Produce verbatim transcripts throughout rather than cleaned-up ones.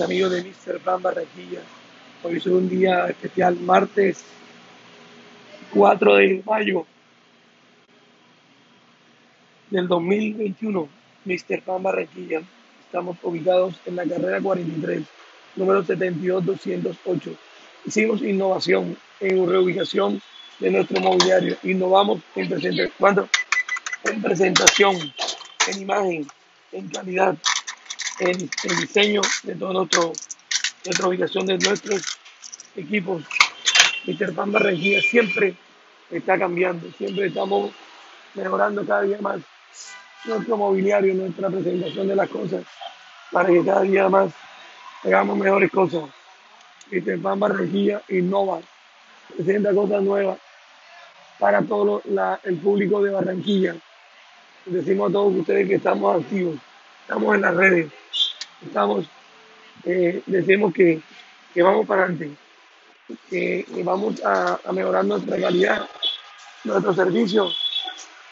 Amigos de míster Pan Barranquilla, hoy es un día especial, martes cuatro de mayo del dos mil veintiuno. míster Pan Barranquilla, estamos ubicados en la carrera cuarenta y tres, número setenta y dos doscientos ocho. Hicimos innovación en reubicación de nuestro mobiliario, innovamos en, presenta ¿cuánto? en presentación, en imagen, en calidad, en el diseño de toda nuestra ubicación de nuestros equipos. míster Pan Barranquilla siempre está cambiando, siempre estamos mejorando cada día más nuestro mobiliario, nuestra presentación de las cosas, para que cada día más hagamos mejores cosas. míster Pan Barranquilla innova, presenta cosas nuevas para todo lo, la, el público de Barranquilla. Les decimos a todos ustedes que estamos activos, estamos en las redes, estamos, eh, decimos que, que vamos para adelante, que, que vamos a, a mejorar nuestra calidad, nuestros servicios.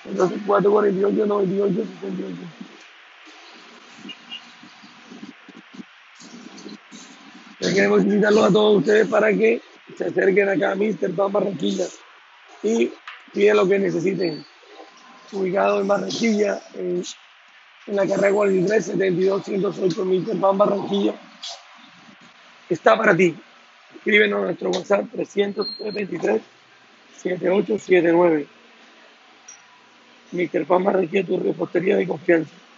Entonces, cuatro cuarenta y ocho, noventa y ocho, sesenta y ocho. Les queremos invitarlos a todos ustedes para que se acerquen acá a míster Pan Barranquilla y piden lo que necesiten. Ubicado en Barranquilla, en en la carrera cuarenta y tres, setenta y dos ciento ocho, míster Pan Barranquilla está para ti. Escríbenos a nuestro WhatsApp trescientos veintitrés, setenta y ocho setenta y nueve. míster Pan Barranquilla, tu repostería de confianza.